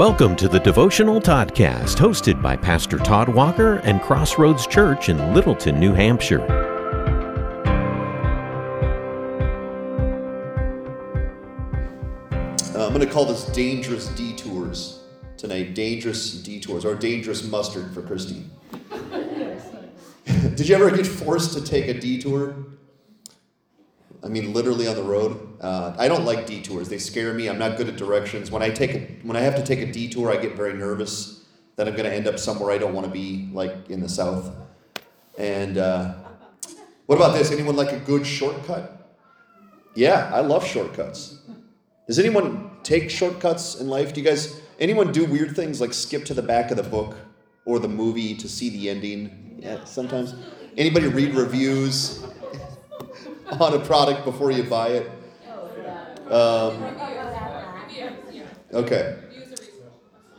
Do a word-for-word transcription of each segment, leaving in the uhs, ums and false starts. Welcome to the Devotional Toddcast, hosted by Pastor Todd Walker and Crossroads Church in Littleton, New Hampshire. Uh, I'm going to call this Dangerous Detours tonight. Dangerous Detours, or Dangerous Mustard for Christine. Did you ever get forced to take a detour? I mean, literally on the road. Uh, I don't like detours. They scare me. I'm not good at directions. When I take a, when I have to take a detour, I get very nervous that I'm going to end up somewhere I don't want to be, like in the South. And uh, what about this? Anyone like a good shortcut? Yeah, I love shortcuts. Does anyone take shortcuts in life? Do you guys, anyone do weird things like skip to the back of the book or the movie to see the ending? Yeah, sometimes. Anybody read reviews on a product before you buy it? Um, okay.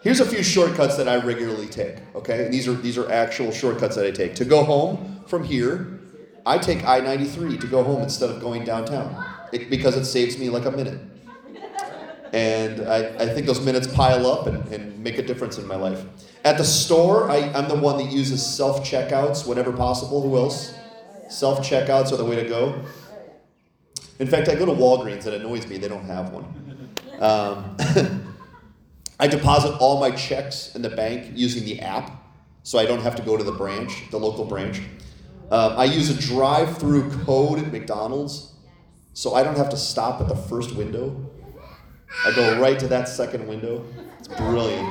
Here's a few shortcuts that I regularly take. Okay, and these are these are actual shortcuts that I take to go home from here. I take I ninety-three to go home instead of going downtown it, because it saves me like a minute, and I, I think those minutes pile up and, and make a difference in my life. At the store, I, I'm the one that uses self checkouts whenever possible. Who else? Self checkouts are the way to go. In fact, I go to Walgreens, and it annoys me, they don't have one. Um, I deposit all my checks in the bank using the app, so I don't have to go to the branch, the local branch. Um, I use a drive-through code at McDonald's, so I don't have to stop at the first window. I go right to that second window. It's brilliant.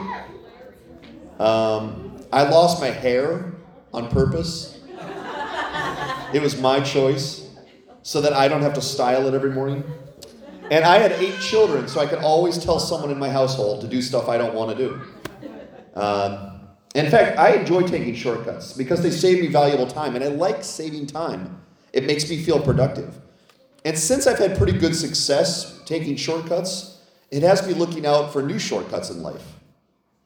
Um, I lost my hair on purpose. It was my choice, so that I don't have to style it every morning. And I had eight children, so I could always tell someone in my household to do stuff I don't want to do. Um, in fact, I enjoy taking shortcuts because they save me valuable time, and I like saving time. It makes me feel productive. And since I've had pretty good success taking shortcuts, it has me looking out for new shortcuts in life,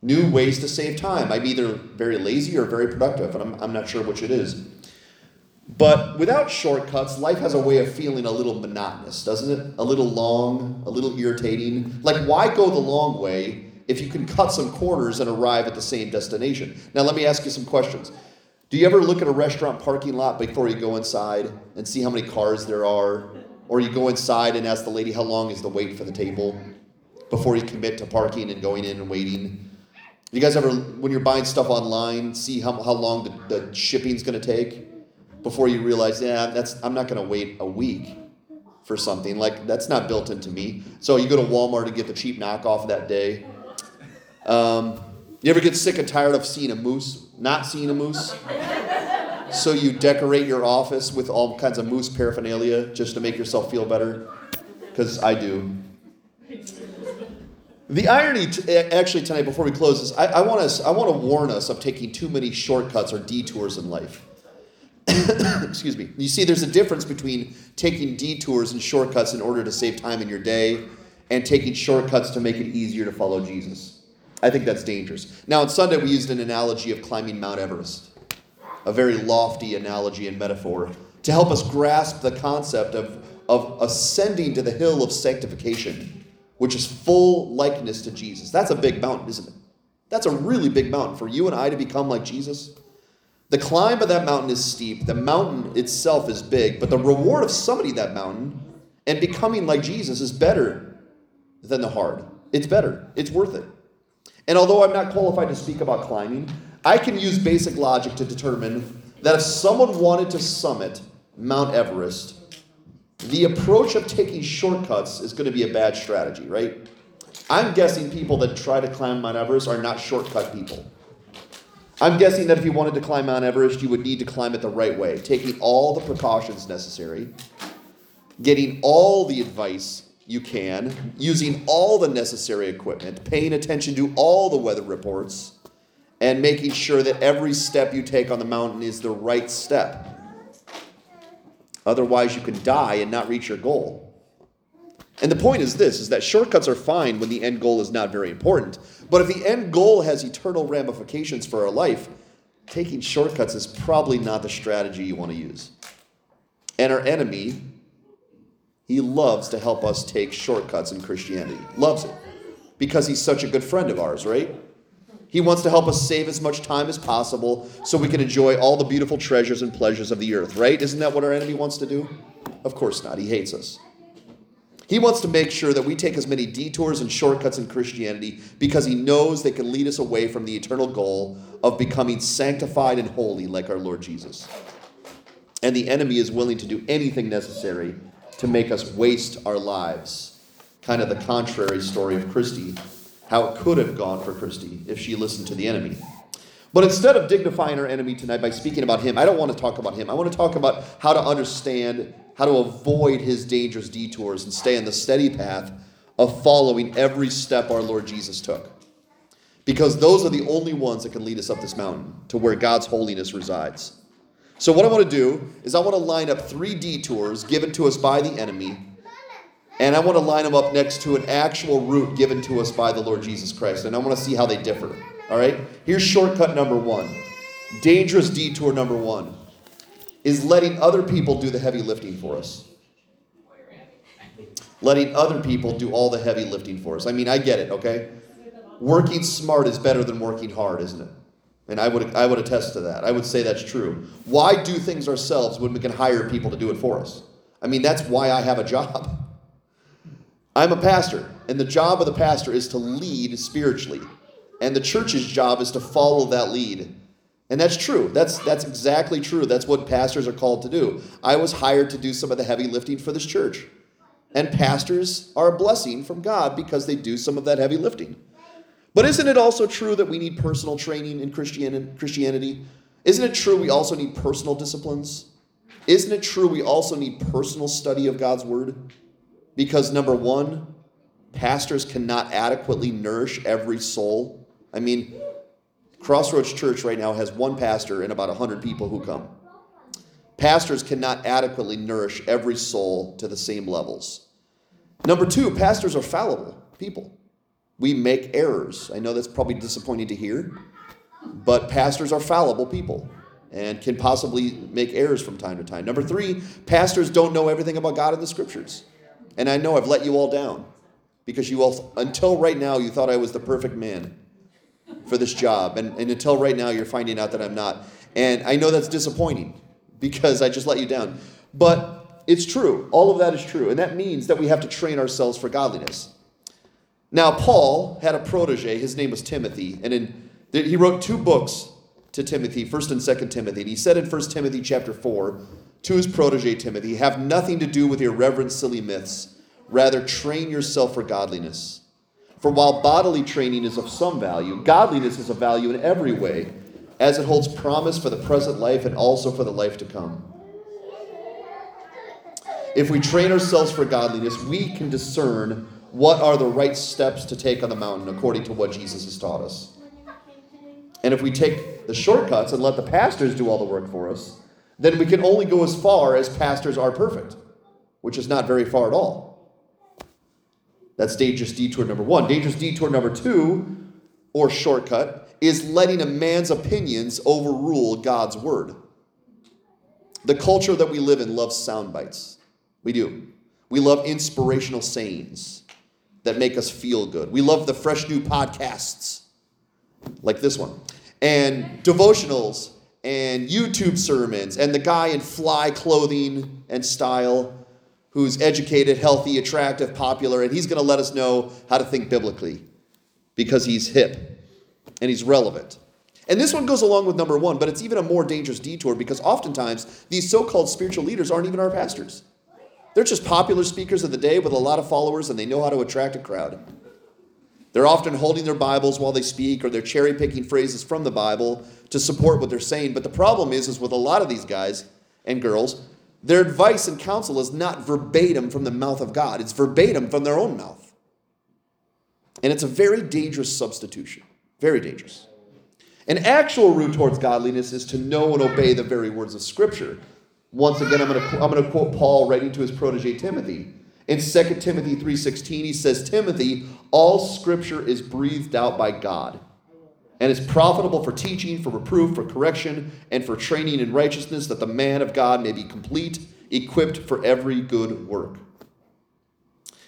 new ways to save time. I'm either very lazy or very productive, and I'm, I'm not sure which it is. But without shortcuts, life has a way of feeling a little monotonous, doesn't it? A little long, a little irritating. Like, why go the long way if you can cut some corners and arrive at the same destination? Now, let me ask you some questions. Do you ever look at a restaurant parking lot before you go inside and see how many cars there are? Or you go inside and ask the lady how long is the wait for the table before you commit to parking and going in and waiting? Do you guys ever, when you're buying stuff online, see how, how long the, the shipping's going to take before you realize, yeah, that's I'm not going to wait a week for something. Like, that's not built into me. So you go to Walmart and get the cheap knockoff that day. Um, you ever get sick and tired of seeing a moose? Not seeing a moose? So you decorate your office with all kinds of moose paraphernalia just to make yourself feel better? Because I do. The irony, t- actually, tonight, before we close this, I, I want us, I want to warn us of taking too many shortcuts or detours in life. Excuse me. You see, there's a difference between taking detours and shortcuts in order to save time in your day and taking shortcuts to make it easier to follow Jesus. I think that's dangerous. Now, on Sunday, we used an analogy of climbing Mount Everest, a very lofty analogy and metaphor to help us grasp the concept of, of ascending to the hill of sanctification, which is full likeness to Jesus. That's a big mountain, isn't it? That's a really big mountain for you and I to become like Jesus. The climb of that mountain is steep. The mountain itself is big, but the reward of summiting that mountain and becoming like Jesus is better than the hard. It's better. It's worth it. And although I'm not qualified to speak about climbing, I can use basic logic to determine that if someone wanted to summit Mount Everest, the approach of taking shortcuts is going to be a bad strategy, right? I'm guessing people that try to climb Mount Everest are not shortcut people. I'm guessing that if you wanted to climb Mount Everest, you would need to climb it the right way, taking all the precautions necessary, getting all the advice you can, using all the necessary equipment, paying attention to all the weather reports, and making sure that every step you take on the mountain is the right step. Otherwise, you can die and not reach your goal. And the point is this, is that shortcuts are fine when the end goal is not very important. But if the end goal has eternal ramifications for our life, taking shortcuts is probably not the strategy you want to use. And our enemy, he loves to help us take shortcuts in Christianity. Loves it. because he's such a good friend of ours, right? He wants to help us save as much time as possible so we can enjoy all the beautiful treasures and pleasures of the earth, right? Isn't that what our enemy wants to do? Of course not. He hates us. He wants to make sure that we take as many detours and shortcuts in Christianity because he knows they can lead us away from the eternal goal of becoming sanctified and holy like our Lord Jesus. And the enemy is willing to do anything necessary to make us waste our lives. Kind of the contrary story of Christy, how it could have gone for Christy if she listened to the enemy. But instead of dignifying our enemy tonight by speaking about him, I don't want to talk about him. I want to talk about how to understand, how to avoid his dangerous detours and stay on the steady path of following every step our Lord Jesus took. Because those are the only ones that can lead us up this mountain to where God's holiness resides. So what I want to do is I want to line up three detours given to us by the enemy, and I want to line them up next to an actual route given to us by the Lord Jesus Christ, and I want to see how they differ. All right? Here's shortcut number one. Dangerous detour number one is letting other people do the heavy lifting for us. Letting other people do all the heavy lifting for us. I mean, I get it, okay? Working smart is better than working hard, isn't it? And I would I would attest to that. I would say that's true. Why do things ourselves when we can hire people to do it for us? I mean, that's why I have a job. I'm a pastor, and the job of the pastor is to lead spiritually. And the church's job is to follow that lead. And that's true. That's that's exactly true. That's what pastors are called to do. I was hired to do some of the heavy lifting for this church. And pastors are a blessing from God because they do some of that heavy lifting. But isn't it also true that we need personal training in Christianity? Isn't it true we also need personal disciplines? Isn't it true we also need personal study of God's word? Because number one, pastors cannot adequately nourish every soul. I mean, Crossroads Church right now has one pastor and about one hundred people who come. Pastors cannot adequately nourish every soul to the same levels. Number two, pastors are fallible people. We make errors. I know that's probably disappointing to hear, but pastors are fallible people and can possibly make errors from time to time. Number three, pastors don't know everything about God in the scriptures. And I know I've let you all down because you all, until right now, you thought I was the perfect man for this job. And, and until right now, you're finding out that I'm not. And I know that's disappointing because I just let you down. But it's true. All of that is true. And that means that we have to train ourselves for godliness. Now, Paul had a protege. His name was Timothy. And in, he wrote two books to Timothy, First and Second Timothy. And he said in First Timothy chapter four to his protege Timothy, have nothing to do with irreverent silly myths. Rather, train yourself for godliness. For while bodily training is of some value, godliness is of value in every way, as it holds promise for the present life and also for the life to come. If we train ourselves for godliness, we can discern what are the right steps to take on the mountain according to what Jesus has taught us. And if we take the shortcuts and let the pastors do all the work for us, then we can only go as far as pastors are perfect, which is not very far at all. That's dangerous detour number one. Dangerous detour number two, or shortcut, is letting a man's opinions overrule God's word. The culture that we live in loves sound bites. We do. We love inspirational sayings that make us feel good. We love the fresh new podcasts, like this one, and devotionals, and YouTube sermons, and the guy in fly clothing and style who's educated, healthy, attractive, popular, and he's going to let us know how to think biblically because he's hip and he's relevant. And this one goes along with number one, but it's even a more dangerous detour because oftentimes these so-called spiritual leaders aren't even our pastors. They're just popular speakers of the day with a lot of followers, and they know how to attract a crowd. They're often holding their Bibles while they speak, or they're cherry-picking phrases from the Bible to support what they're saying. But the problem is, is with a lot of these guys and girls, their advice and counsel is not verbatim from the mouth of God. It's verbatim from their own mouth. And it's a very dangerous substitution. Very dangerous. An actual route towards godliness is to know and obey the very words of Scripture. Once again, I'm going to, I'm going to quote Paul writing to his protege Timothy. In Second Timothy three sixteen, he says, Timothy, all scripture is breathed out by God and is profitable for teaching, for reproof, for correction, and for training in righteousness, that the man of God may be complete, equipped for every good work.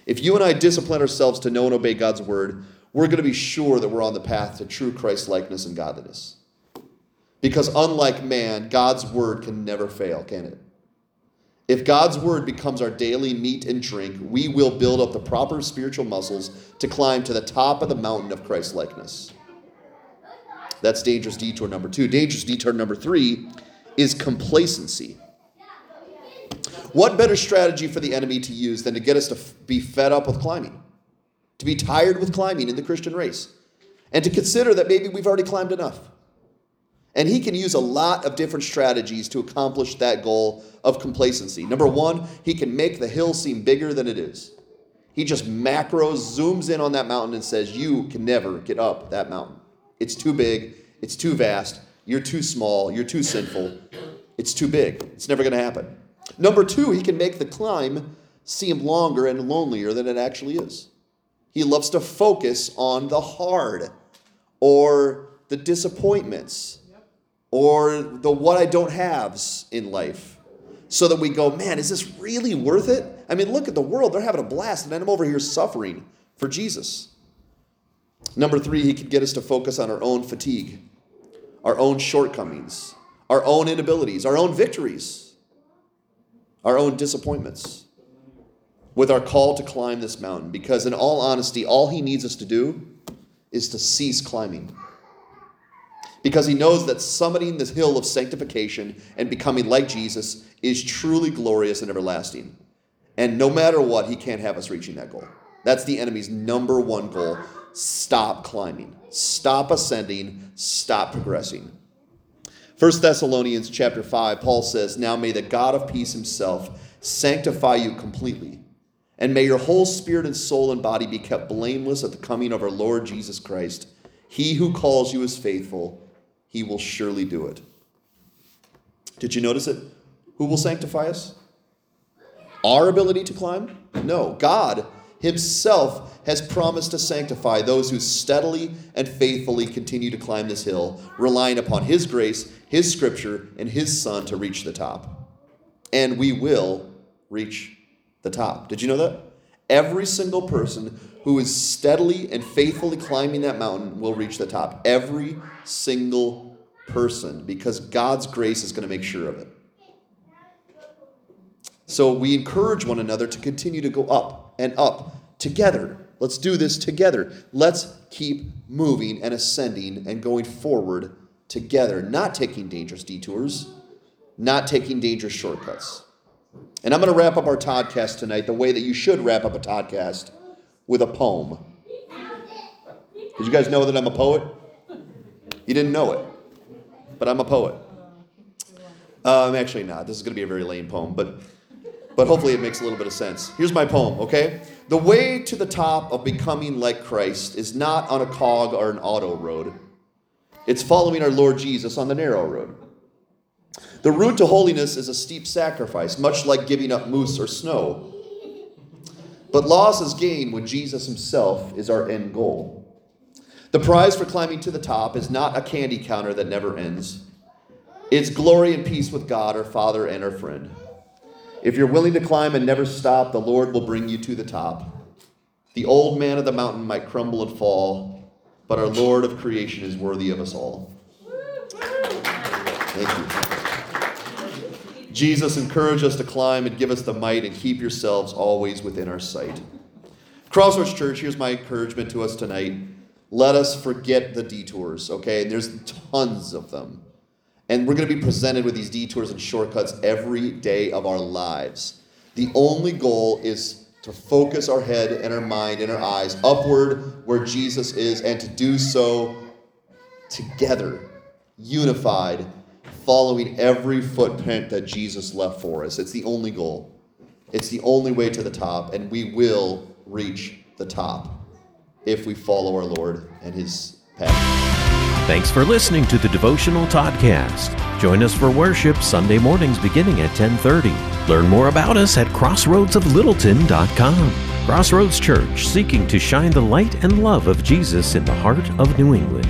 If you and I discipline ourselves to know and obey God's word, we're going to be sure that we're on the path to true Christ-likeness and godliness. Because unlike man, God's word can never fail, can it? If God's word becomes our daily meat and drink, we will build up the proper spiritual muscles to climb to the top of the mountain of Christ-likeness. That's dangerous detour number two. Dangerous detour number three is complacency. What better strategy for the enemy to use than to get us to f- be fed up with climbing, to be tired with climbing in the Christian race, and to consider that maybe we've already climbed enough. And he can use a lot of different strategies to accomplish that goal of complacency. Number one, he can make the hill seem bigger than it is. He just macro zooms in on that mountain and says, you can never get up that mountain. It's too big. It's too vast. You're too small. You're too sinful. It's too big. It's never going to happen. Number two, he can make the climb seem longer and lonelier than it actually is. He loves to focus on the hard or the disappointments or the what I don't haves in life so that we go, man, is this really worth it? I mean, look at the world. They're having a blast, and I'm over here suffering for Jesus. Number three, he could get us to focus on our own fatigue, our own shortcomings, our own inabilities, our own victories, our own disappointments with our call to climb this mountain. Because in all honesty, all he needs us to do is to cease climbing. Because he knows that summiting this hill of sanctification and becoming like Jesus is truly glorious and everlasting. And no matter what, he can't have us reaching that goal. That's the enemy's number one goal. Stop climbing, stop ascending, stop progressing. First Thessalonians chapter five, Paul says, now may the God of peace himself sanctify you completely, and may your whole spirit and soul and body be kept blameless at the coming of our Lord Jesus Christ. He who calls you is faithful. He will surely do it. Did you notice it? Who will sanctify us? Our ability to climb? No, God himself has promised to sanctify those who steadily and faithfully continue to climb this hill, relying upon his grace, his scripture, and his son to reach the top. And we will reach the top. Did you know that? Every single person who is steadily and faithfully climbing that mountain will reach the top. Every single person, because God's grace is going to make sure of it. So we encourage one another to continue to go up and up together. Let's do this together. Let's keep moving and ascending and going forward together, not taking dangerous detours, not taking dangerous shortcuts. And I'm going to wrap up our Toddcast tonight the way that you should wrap up a Toddcast, with a poem. Did you guys know that I'm a poet? You didn't know it, but I'm a poet. Um, actually not. This is going to be a very lame poem, but... but hopefully it makes a little bit of sense. Here's my poem, okay? The way to the top of becoming like Christ is not on a cog or an auto road. It's following our Lord Jesus on the narrow road. The route to holiness is a steep sacrifice, much like giving up moose or snow. But loss is gain when Jesus himself is our end goal. The prize for climbing to the top is not a candy counter that never ends. It's glory and peace with God, our Father, and our friend. If you're willing to climb and never stop, the Lord will bring you to the top. The old man of the mountain might crumble and fall, but our Lord of creation is worthy of us all. Thank you. Jesus, encourage us to climb and give us the might, and keep yourselves always within our sight. Crossroads Church, here's my encouragement to us tonight. Let us forget the detours, okay? And there's tons of them. And we're going to be presented with these detours and shortcuts every day of our lives. The only goal is to focus our head and our mind and our eyes upward where Jesus is, and to do so together, unified, following every footprint that Jesus left for us. It's the only goal. It's the only way to the top, and we will reach the top if we follow our Lord and his path. Thanks for listening to the Devotional Toddcast. Join us for worship Sunday mornings beginning at ten thirty. Learn more about us at crossroads of littleton dot com. Crossroads Church, seeking to shine the light and love of Jesus in the heart of New England.